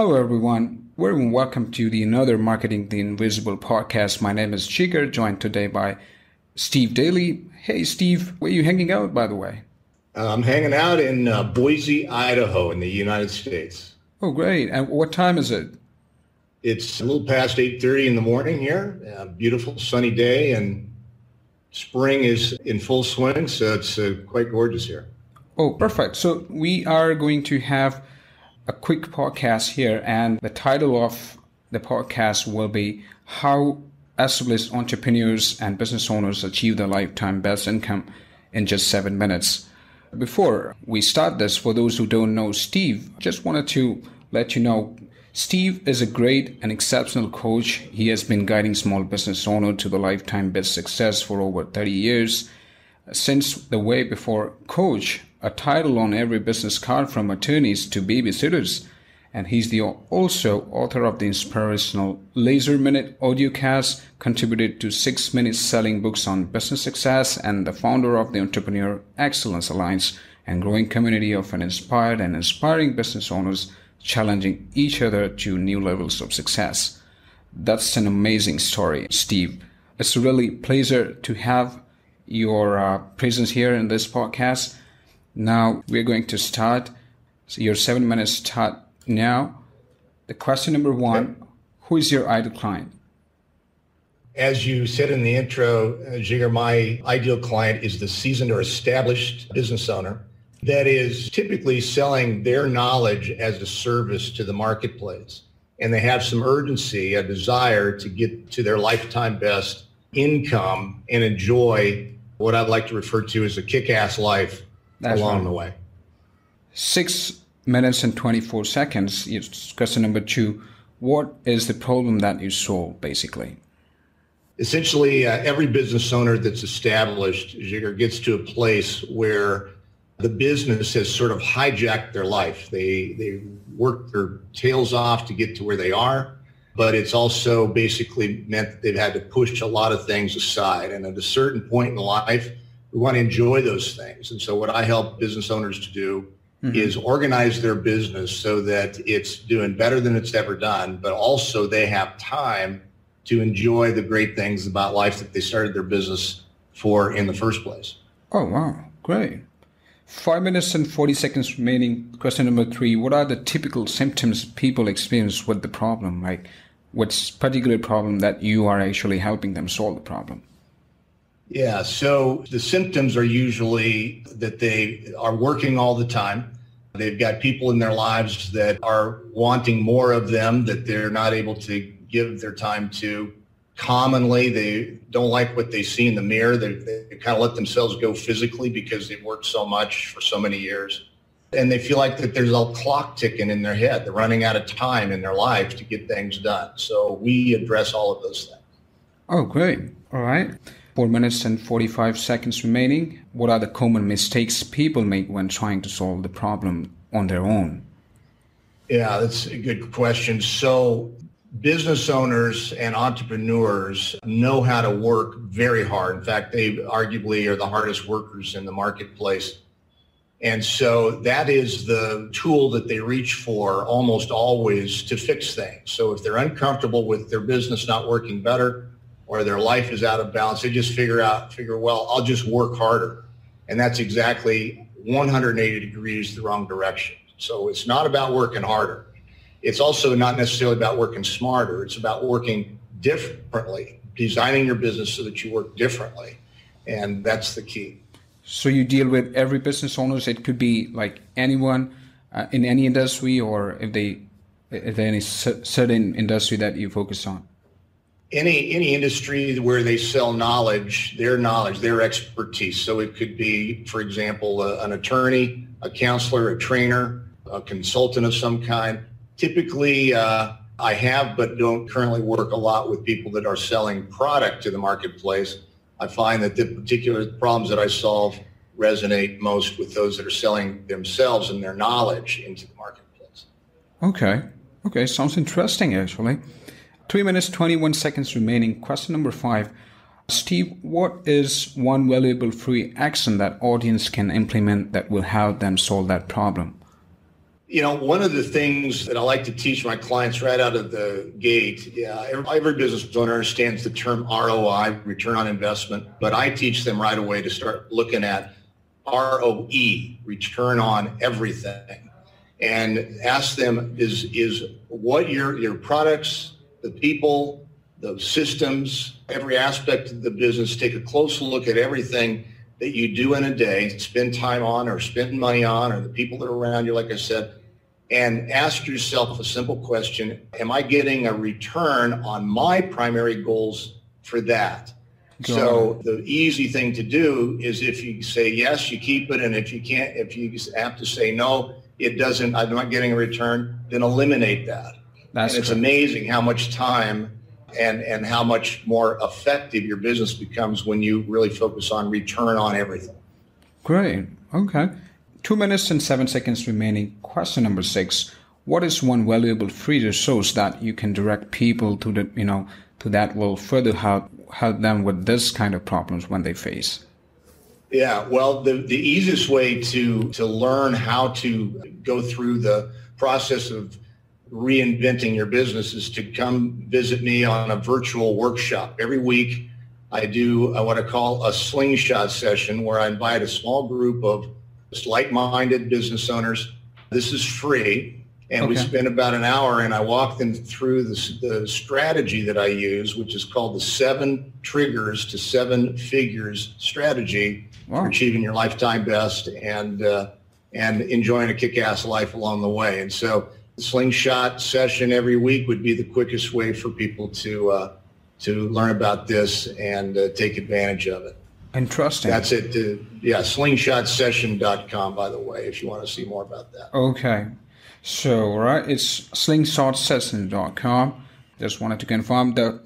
Hello everyone, warm welcome to the another Marketing the Invisible podcast. My name is Chigar, joined today by Steve Dailey. Hey Steve, where are you hanging out by the way? I'm hanging out in Boise, Idaho in the United States. Oh great, and what time is it? It's a little past 8:30 in the morning here, a beautiful sunny day and spring is in full swing, so it's quite gorgeous here. Oh perfect, so we are going to have a quick podcast here, and the title of the podcast will be How Established Entrepreneurs and Business Owners Achieve Their Lifetime Best Income in Just 7 minutes. Before we start this, for those who don't know Steve, just wanted to let you know Steve is a great and exceptional coach. He has been guiding small business owners to the lifetime best success for over 30 years. Since the way before coach, a title on every business card from attorneys to babysitters. And he's the also author of the inspirational Laser Minute audiocast, contributed to 6 minute selling books on business success, and the founder of the Entrepreneur Excellence Alliance and growing community of an inspired and inspiring business owners challenging each other to new levels of success. That's an amazing story, Steve. It's really a pleasure to have your presence here in this podcast. Now we're going to start. So your 7 minutes start now. The question number one, Who is your ideal client? As you said in the intro, Jigar, my ideal client is the seasoned or established business owner that is typically selling their knowledge as a service to the marketplace. And they have some urgency, a desire to get to their lifetime best income and enjoy what I'd like to refer to as a kick-ass life. That's along the way. 6 minutes and 24 seconds. It's question number two. What is the problem that you solve, basically? Essentially, every business owner that's established, Jigar, gets to a place where the business has sort of hijacked their life. They work their tails off to get to where they are, but it's also basically meant that they've had to push a lot of things aside. And at a certain point in life, we want to enjoy those things. And so what I help business owners to do is organize their business so that it's doing better than it's ever done, but also they have time to enjoy the great things about life that they started their business for in the first place. Oh, wow. Great. 5 minutes and 40 seconds remaining. Question number three. What are the typical symptoms people experience with the problem? Like what's particular problem that you are actually helping them solve the problem? Yeah, so the symptoms are usually that they are working all the time. They've got people in their lives that are wanting more of them that they're not able to give their time to. Commonly, they don't like what they see in the mirror. They kind of let themselves go physically because they've worked so much for so many years. And they feel like that there's a clock ticking in their head. They're running out of time in their life to get things done. So we address all of those things. Oh, great. All right. 4 minutes and 45 seconds remaining. What are the common mistakes people make when trying to solve the problem on their own? Yeah, that's a good question. So business owners and entrepreneurs know how to work very hard. In fact, they arguably are the hardest workers in the marketplace. And so that is the tool that they reach for almost always to fix things. So if they're uncomfortable with their business not working better, or their life is out of balance, they just figure, I'll just work harder. And that's exactly 180 degrees the wrong direction. So it's not about working harder. It's also not necessarily about working smarter. It's about working differently, designing your business so that you work differently. And that's the key. So you deal with every business owners. It could be like anyone in any industry, or if there any certain industry that you focus on. Any industry where they sell knowledge, their expertise. So it could be, for example, an attorney, a counselor, a trainer, a consultant of some kind. Typically, I have but don't currently work a lot with people that are selling product to the marketplace. I find that the particular problems that I solve resonate most with those that are selling themselves and their knowledge into the marketplace. Okay, sounds interesting, actually. 3 minutes, 21 seconds remaining. Question number five. Steve, what is one valuable free action that audience can implement that will help them solve that problem? You know, one of the things that I like to teach my clients right out of the gate, every business owner understands the term ROI, return on investment, but I teach them right away to start looking at ROE, return on everything, and ask them, is what your products, the people, the systems, every aspect of the business, take a close look at everything that you do in a day, spend time on or spend money on, or the people that are around you, like I said, and ask yourself a simple question: am I getting a return on my primary goals for that? So the easy thing to do is, if you say yes, you keep it, and if you can't, if you have to say no, it doesn't, I'm not getting a return, then eliminate that. That's and it's amazing how much time and how much more effective your business becomes when you really focus on return on everything. Great. Okay. 2 minutes and 7 seconds remaining. Question number 6. What is one valuable free resource that you can direct people to that, you know, to that will further help them with this kind of problems when they face? Yeah, well, the easiest way to learn how to go through the process of reinventing your business is to come visit me on a virtual workshop. Every week I do what I call a slingshot session, where I invite a small group of like-minded business owners. This is free, and we spend about an hour, and I walk them through the strategy that I use, which is called the 7 Triggers to 7 Figures strategy for achieving your lifetime best and enjoying a kick-ass life along the way. And so slingshot session every week would be the quickest way for people to learn about this and take advantage of it. Interesting. That's it. Slingshotsession.com, by the way, if you want to see more about that. Okay. So, right, it's slingshotsession.com. Just wanted to confirm the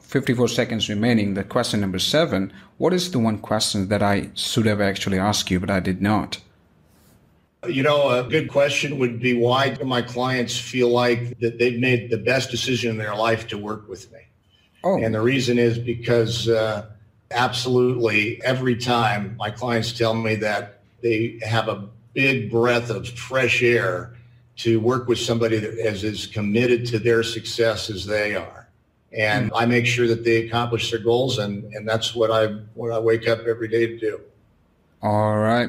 54 seconds remaining, the question number 7. What is the one question that I should have actually asked you, but I did not? You know, a good question would be, why do my clients feel like that they've made the best decision in their life to work with me? And the reason is because absolutely every time my clients tell me that they have a big breath of fresh air to work with somebody that is as committed to their success as they are. And I make sure that they accomplish their goals, and that's what I wake up every day to do. All right.